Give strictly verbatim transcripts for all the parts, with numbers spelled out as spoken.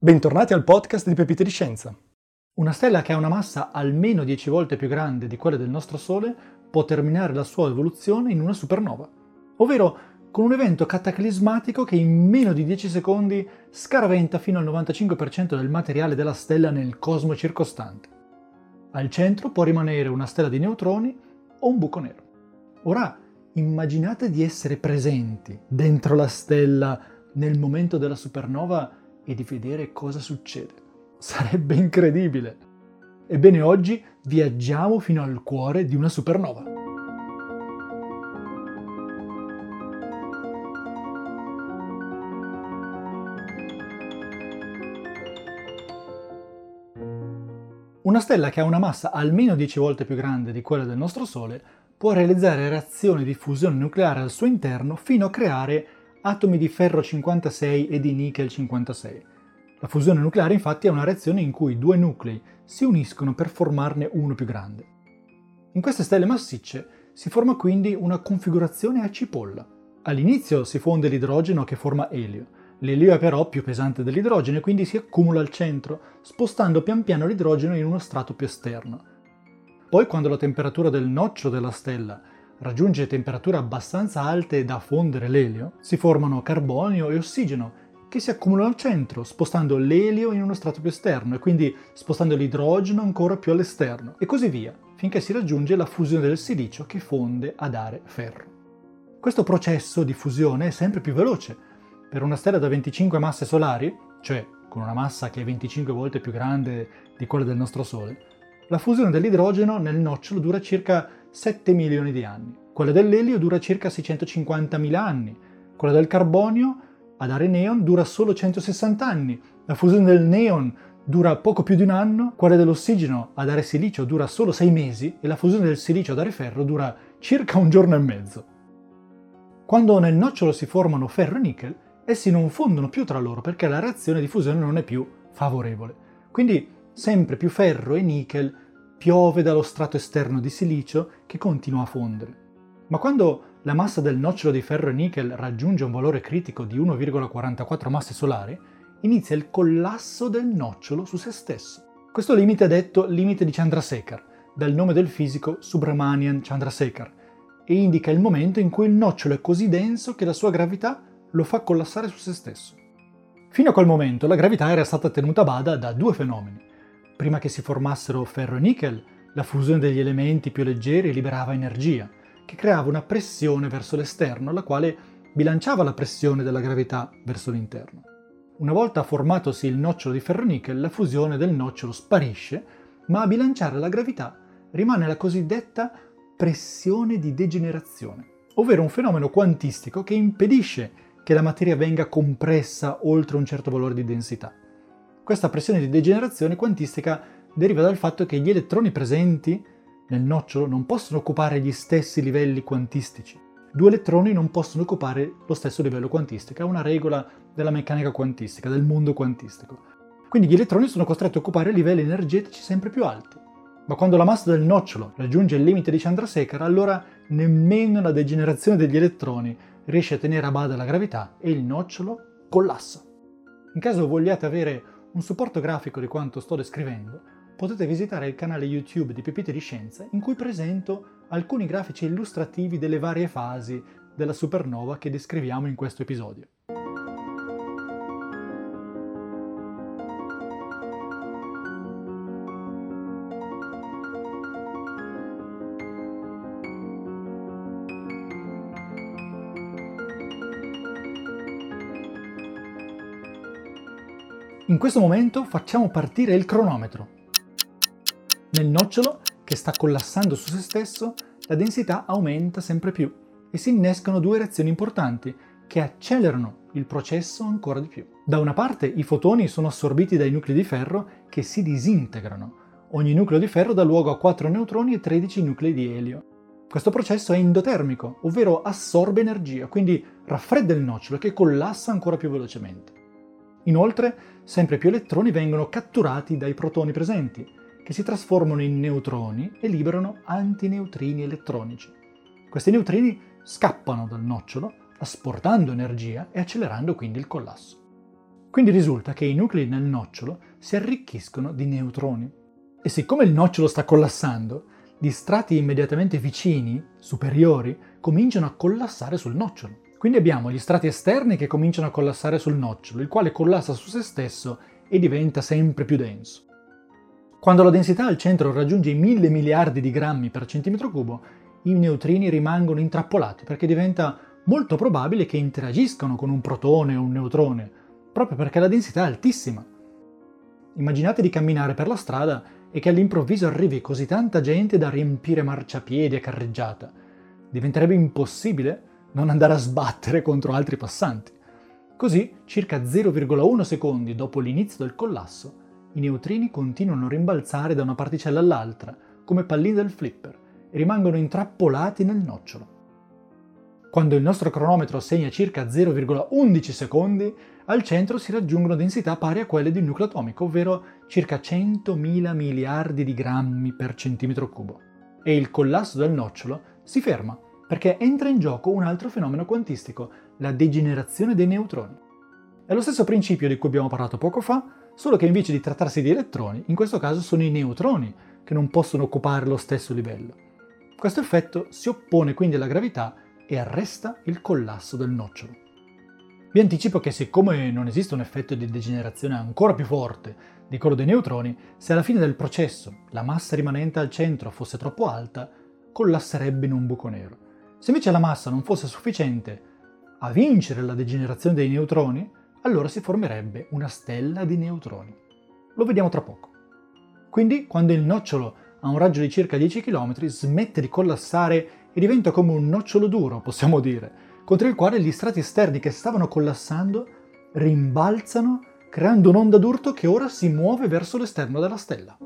Bentornati al podcast di Pepite di Scienza. Una stella che ha una massa almeno dieci volte più grande di quella del nostro Sole può terminare la sua evoluzione in una supernova, ovvero con un evento cataclismatico che in meno di dieci secondi scaraventa fino al novantacinque per cento del materiale della stella nel cosmo circostante. Al centro può rimanere una stella di neutroni o un buco nero. Ora immaginate di essere presenti dentro la stella nel momento della supernova e di vedere cosa succede. Sarebbe incredibile! Ebbene, oggi viaggiamo fino al cuore di una supernova. Una stella che ha una massa almeno dieci volte più grande di quella del nostro Sole può realizzare reazioni di fusione nucleare al suo interno fino a creare atomi di ferro cinquantasei e di nichel cinquantasei. La fusione nucleare infatti è una reazione in cui due nuclei si uniscono per formarne uno più grande. In queste stelle massicce si forma quindi una configurazione a cipolla. All'inizio si fonde l'idrogeno che forma elio. L'elio è però più pesante dell'idrogeno e quindi si accumula al centro, spostando pian piano l'idrogeno in uno strato più esterno. Poi, quando la temperatura del nocciolo della stella raggiunge temperature abbastanza alte da fondere l'elio, si formano carbonio e ossigeno che si accumulano al centro, spostando l'elio in uno strato più esterno e quindi spostando l'idrogeno ancora più all'esterno, e così via, finché si raggiunge la fusione del silicio che fonde a dare ferro. Questo processo di fusione è sempre più veloce. Per una stella da venticinque masse solari, cioè con una massa che è venticinque volte più grande di quella del nostro Sole, la fusione dell'idrogeno nel nocciolo dura circa sette milioni di anni, quella dell'elio dura circa seicentocinquantamila anni, quella del carbonio ad are neon dura solo centosessanta anni, la fusione del neon dura poco più di un anno, quella dell'ossigeno ad are silicio dura solo sei mesi e la fusione del silicio ad are ferro dura circa un giorno e mezzo. Quando nel nocciolo si formano ferro e nichel, essi non fondono più tra loro perché la reazione di fusione non è più favorevole. Quindi sempre più ferro e nichel piove dallo strato esterno di silicio che continua a fondere. Ma quando la massa del nocciolo di ferro e nichel raggiunge un valore critico di uno virgola quarantaquattro masse solari, inizia il collasso del nocciolo su se stesso. Questo limite è detto limite di Chandrasekhar, dal nome del fisico Subramanian Chandrasekhar, e indica il momento in cui il nocciolo è così denso che la sua gravità lo fa collassare su se stesso. Fino a quel momento la gravità era stata tenuta a bada da due fenomeni. Prima che si formassero ferro e nichel, la fusione degli elementi più leggeri liberava energia, che creava una pressione verso l'esterno, la quale bilanciava la pressione della gravità verso l'interno. Una volta formatosi il nocciolo di ferro e nichel, la fusione del nocciolo sparisce, ma a bilanciare la gravità rimane la cosiddetta pressione di degenerazione, ovvero un fenomeno quantistico che impedisce che la materia venga compressa oltre un certo valore di densità. Questa pressione di degenerazione quantistica deriva dal fatto che gli elettroni presenti nel nocciolo non possono occupare gli stessi livelli quantistici. Due elettroni non possono occupare lo stesso livello quantistico, è una regola della meccanica quantistica, del mondo quantistico. Quindi gli elettroni sono costretti a occupare livelli energetici sempre più alti. Ma quando la massa del nocciolo raggiunge il limite di Chandrasekhar, allora nemmeno la degenerazione degli elettroni riesce a tenere a bada la gravità e il nocciolo collassa. In caso vogliate avere un supporto grafico di quanto sto descrivendo, potete visitare il canale YouTube di Pepite di Scienza, in cui presento alcuni grafici illustrativi delle varie fasi della supernova che descriviamo in questo episodio. In questo momento facciamo partire il cronometro. Nel nocciolo, che sta collassando su se stesso, la densità aumenta sempre più e si innescano due reazioni importanti che accelerano il processo ancora di più. Da una parte i fotoni sono assorbiti dai nuclei di ferro che si disintegrano. Ogni nucleo di ferro dà luogo a quattro neutroni e tredici nuclei di elio. Questo processo è endotermico, ovvero assorbe energia, quindi raffredda il nocciolo che collassa ancora più velocemente. Inoltre, sempre più elettroni vengono catturati dai protoni presenti, che si trasformano in neutroni e liberano antineutrini elettronici. Questi neutrini scappano dal nocciolo, asportando energia e accelerando quindi il collasso. Quindi risulta che i nuclei nel nocciolo si arricchiscono di neutroni. E siccome il nocciolo sta collassando, gli strati immediatamente vicini, superiori, cominciano a collassare sul nocciolo. Quindi abbiamo gli strati esterni che cominciano a collassare sul nocciolo, il quale collassa su se stesso e diventa sempre più denso. Quando la densità al centro raggiunge i mille miliardi di grammi per centimetro cubo, i neutrini rimangono intrappolati perché diventa molto probabile che interagiscano con un protone o un neutrone, proprio perché la densità è altissima. Immaginate di camminare per la strada e che all'improvviso arrivi così tanta gente da riempire marciapiedi e carreggiata. Diventerebbe impossibile non andare a sbattere contro altri passanti. Così, circa zero virgola uno secondi dopo l'inizio del collasso, i neutrini continuano a rimbalzare da una particella all'altra, come palline del flipper, e rimangono intrappolati nel nocciolo. Quando il nostro cronometro segna circa zero virgola undici secondi, al centro si raggiungono densità pari a quelle di un nucleo atomico, ovvero circa centomila miliardi di grammi per centimetro cubo. E il collasso del nocciolo si ferma, perché entra in gioco un altro fenomeno quantistico, la degenerazione dei neutroni. È lo stesso principio di cui abbiamo parlato poco fa, solo che invece di trattarsi di elettroni, in questo caso sono i neutroni che non possono occupare lo stesso livello. Questo effetto si oppone quindi alla gravità e arresta il collasso del nocciolo. Vi anticipo che siccome non esiste un effetto di degenerazione ancora più forte di quello dei neutroni, se alla fine del processo la massa rimanente al centro fosse troppo alta, collasserebbe in un buco nero. Se invece la massa non fosse sufficiente a vincere la degenerazione dei neutroni, allora si formerebbe una stella di neutroni. Lo vediamo tra poco. Quindi, quando il nocciolo ha un raggio di circa dieci chilometri, smette di collassare e diventa come un nocciolo duro, possiamo dire, contro il quale gli strati esterni che stavano collassando rimbalzano, creando un'onda d'urto che ora si muove verso l'esterno della stella.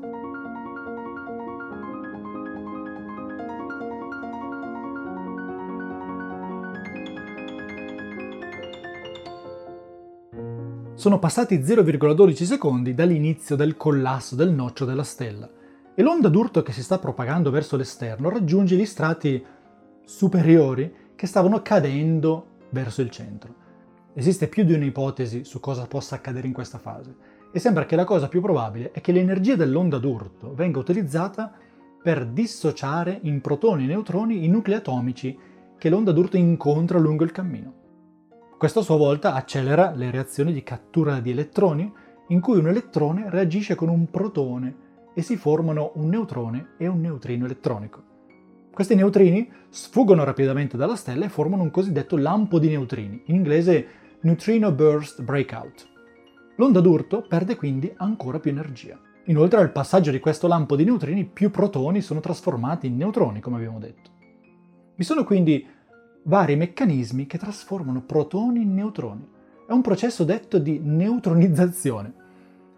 Sono passati zero virgola dodici secondi dall'inizio del collasso del nocciolo della stella e l'onda d'urto che si sta propagando verso l'esterno raggiunge gli strati superiori che stavano cadendo verso il centro. Esiste più di un'ipotesi su cosa possa accadere in questa fase e sembra che la cosa più probabile è che l'energia dell'onda d'urto venga utilizzata per dissociare in protoni e neutroni i nuclei atomici che l'onda d'urto incontra lungo il cammino. Questo a sua volta accelera le reazioni di cattura di elettroni, in cui un elettrone reagisce con un protone e si formano un neutrone e un neutrino elettronico. Questi neutrini sfuggono rapidamente dalla stella e formano un cosiddetto lampo di neutrini, in inglese neutrino burst breakout. L'onda d'urto perde quindi ancora più energia. Inoltre, al passaggio di questo lampo di neutrini, più protoni sono trasformati in neutroni, come abbiamo detto. Vi sono quindi vari meccanismi che trasformano protoni in neutroni. È un processo detto di neutronizzazione.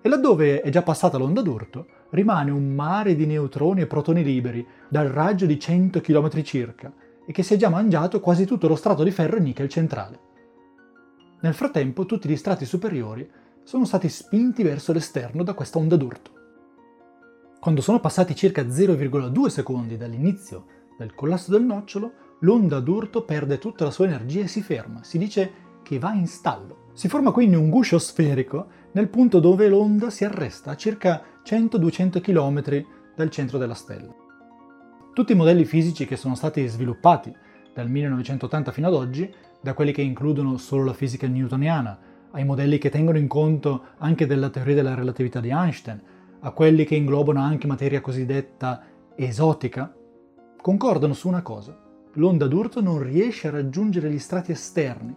E laddove è già passata l'onda d'urto, rimane un mare di neutroni e protoni liberi, dal raggio di cento chilometri circa, e che si è già mangiato quasi tutto lo strato di ferro e nichel centrale. Nel frattempo, tutti gli strati superiori sono stati spinti verso l'esterno da questa onda d'urto. Quando sono passati circa zero virgola due secondi dall'inizio del collasso del nocciolo, l'onda d'urto perde tutta la sua energia e si ferma, si dice che va in stallo. Si forma quindi un guscio sferico nel punto dove l'onda si arresta, a circa cento duecento chilometri dal centro della stella. Tutti i modelli fisici che sono stati sviluppati dal millenovecentottanta fino ad oggi, da quelli che includono solo la fisica newtoniana, ai modelli che tengono in conto anche della teoria della relatività di Einstein, a quelli che inglobano anche materia cosiddetta esotica, concordano su una cosa. L'onda d'urto non riesce a raggiungere gli strati esterni.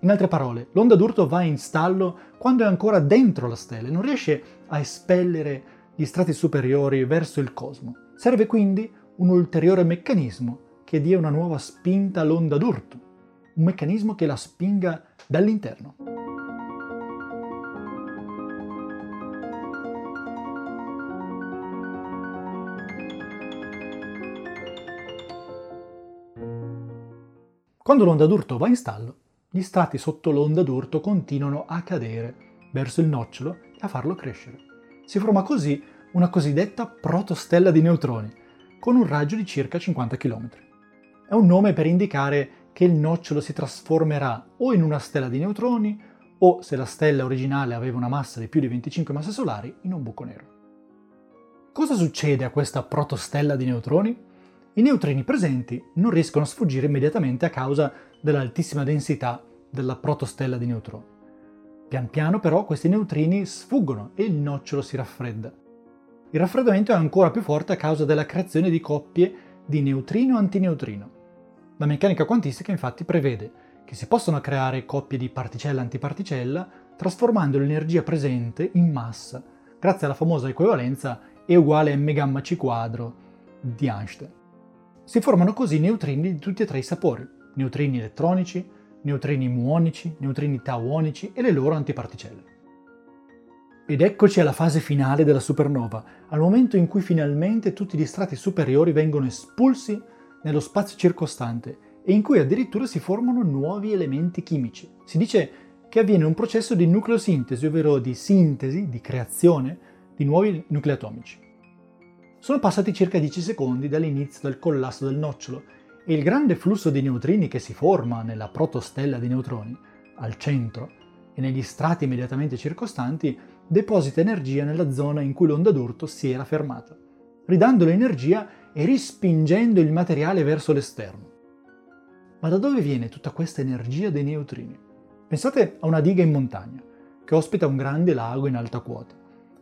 In altre parole, l'onda d'urto va in stallo quando è ancora dentro la stella e non riesce a espellere gli strati superiori verso il cosmo. Serve quindi un ulteriore meccanismo che dia una nuova spinta all'onda d'urto, un meccanismo che la spinga dall'interno. Quando l'onda d'urto va in stallo, gli strati sotto l'onda d'urto continuano a cadere verso il nocciolo e a farlo crescere. Si forma così una cosiddetta protostella di neutroni, con un raggio di circa cinquanta chilometri. È un nome per indicare che il nocciolo si trasformerà o in una stella di neutroni o, se la stella originale aveva una massa di più di venticinque masse solari, in un buco nero. Cosa succede a questa protostella di neutroni? I neutrini presenti non riescono a sfuggire immediatamente a causa dell'altissima densità della protostella di neutroni. Pian piano però questi neutrini sfuggono e il nocciolo si raffredda. Il raffreddamento è ancora più forte a causa della creazione di coppie di neutrino-antineutrino. La meccanica quantistica infatti prevede che si possono creare coppie di particella-antiparticella trasformando l'energia presente in massa, grazie alla famosa equivalenza E uguale m gamma c quadro di Einstein. Si formano così neutrini di tutti e tre i sapori, neutrini elettronici, neutrini muonici, neutrini tauonici e le loro antiparticelle. Ed eccoci alla fase finale della supernova, al momento in cui finalmente tutti gli strati superiori vengono espulsi nello spazio circostante e in cui addirittura si formano nuovi elementi chimici. Si dice che avviene un processo di nucleosintesi, ovvero di sintesi, di creazione, di nuovi nuclei atomici. Sono passati circa dieci secondi dall'inizio del collasso del nocciolo e il grande flusso di neutrini che si forma nella protostella di neutroni, al centro e negli strati immediatamente circostanti, deposita energia nella zona in cui l'onda d'urto si era fermata, ridandole energia e rispingendo il materiale verso l'esterno. Ma da dove viene tutta questa energia dei neutrini? Pensate a una diga in montagna, che ospita un grande lago in alta quota.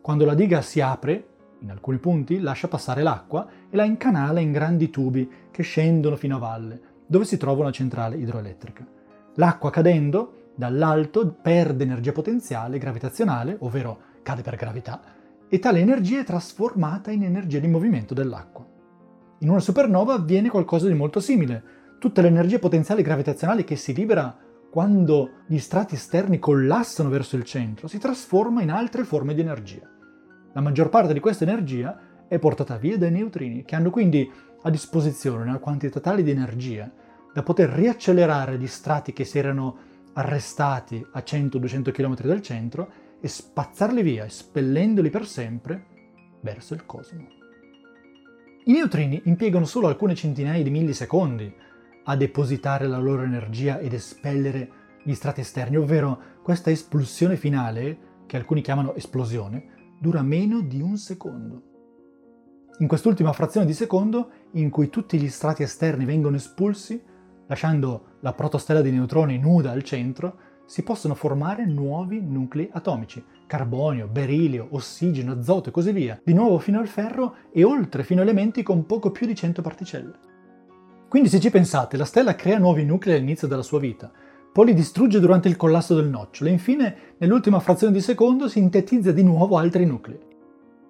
Quando la diga si apre, in alcuni punti lascia passare l'acqua e la incanala in grandi tubi che scendono fino a valle, dove si trova una centrale idroelettrica. L'acqua cadendo dall'alto perde energia potenziale gravitazionale, ovvero cade per gravità, e tale energia è trasformata in energia di movimento dell'acqua. In una supernova avviene qualcosa di molto simile. Tutta l'energia potenziale gravitazionale che si libera quando gli strati esterni collassano verso il centro si trasforma in altre forme di energia. La maggior parte di questa energia è portata via dai neutrini, che hanno quindi a disposizione una quantità tale di energia da poter riaccelerare gli strati che si erano arrestati a cento duecento chilometri dal centro e spazzarli via, espellendoli per sempre verso il cosmo. I neutrini impiegano solo alcune centinaia di millisecondi a depositare la loro energia ed espellere gli strati esterni, ovvero questa espulsione finale, che alcuni chiamano esplosione, dura meno di un secondo. In quest'ultima frazione di secondo, in cui tutti gli strati esterni vengono espulsi, lasciando la protostella di neutroni nuda al centro, si possono formare nuovi nuclei atomici, carbonio, berilio, ossigeno, azoto e così via, di nuovo fino al ferro e oltre fino a elementi con poco più di cento particelle. Quindi se ci pensate, la stella crea nuovi nuclei all'inizio della sua vita, poi li distrugge durante il collasso del nocciolo e infine, nell'ultima frazione di secondo, sintetizza di nuovo altri nuclei.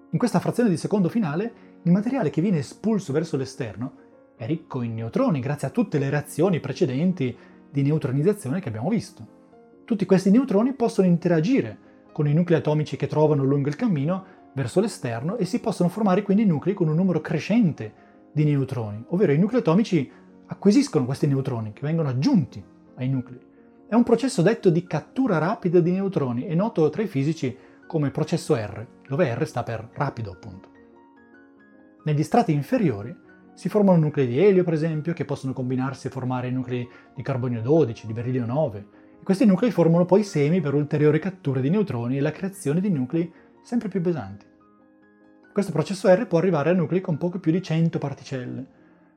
In questa frazione di secondo finale, il materiale che viene espulso verso l'esterno è ricco in neutroni grazie a tutte le reazioni precedenti di neutronizzazione che abbiamo visto. Tutti questi neutroni possono interagire con i nuclei atomici che trovano lungo il cammino verso l'esterno e si possono formare quindi nuclei con un numero crescente di neutroni, ovvero i nuclei atomici acquisiscono questi neutroni che vengono aggiunti ai nuclei. È un processo detto di cattura rapida di neutroni e noto tra i fisici come processo R, dove R sta per rapido appunto. Negli strati inferiori si formano nuclei di elio, per esempio, che possono combinarsi e formare nuclei di carbonio dodici, di berilio nove. E questi nuclei formano poi semi per ulteriore cattura di neutroni e la creazione di nuclei sempre più pesanti. Questo processo R può arrivare a nuclei con poco più di cento particelle.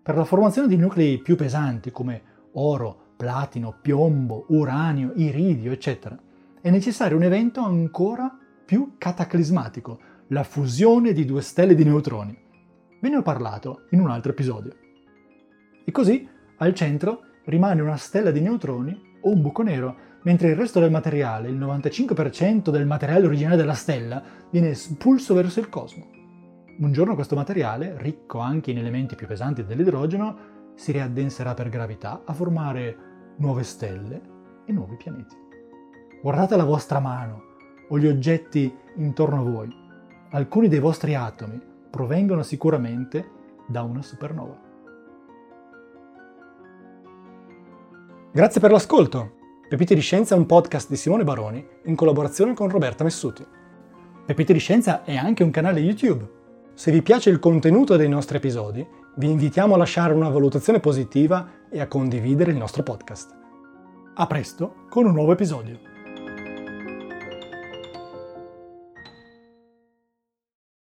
Per la formazione di nuclei più pesanti, come oro, platino, piombo, uranio, iridio, eccetera, è necessario un evento ancora più cataclismatico, la fusione di due stelle di neutroni. Ve ne ho parlato in un altro episodio. E così, al centro, rimane una stella di neutroni o un buco nero, mentre il resto del materiale, il novantacinque per cento del materiale originale della stella, viene espulso verso il cosmo. Un giorno questo materiale, ricco anche in elementi più pesanti dell'idrogeno, si riaddenserà per gravità a formare nuove stelle e nuovi pianeti. Guardate la vostra mano o gli oggetti intorno a voi. Alcuni dei vostri atomi provengono sicuramente da una supernova. Grazie per l'ascolto! Pepite di Scienza è un podcast di Simone Baroni in collaborazione con Roberta Messuti. Pepite di Scienza è anche un canale YouTube. Se vi piace il contenuto dei nostri episodi, vi invitiamo a lasciare una valutazione positiva e a condividere il nostro podcast. A presto con un nuovo episodio!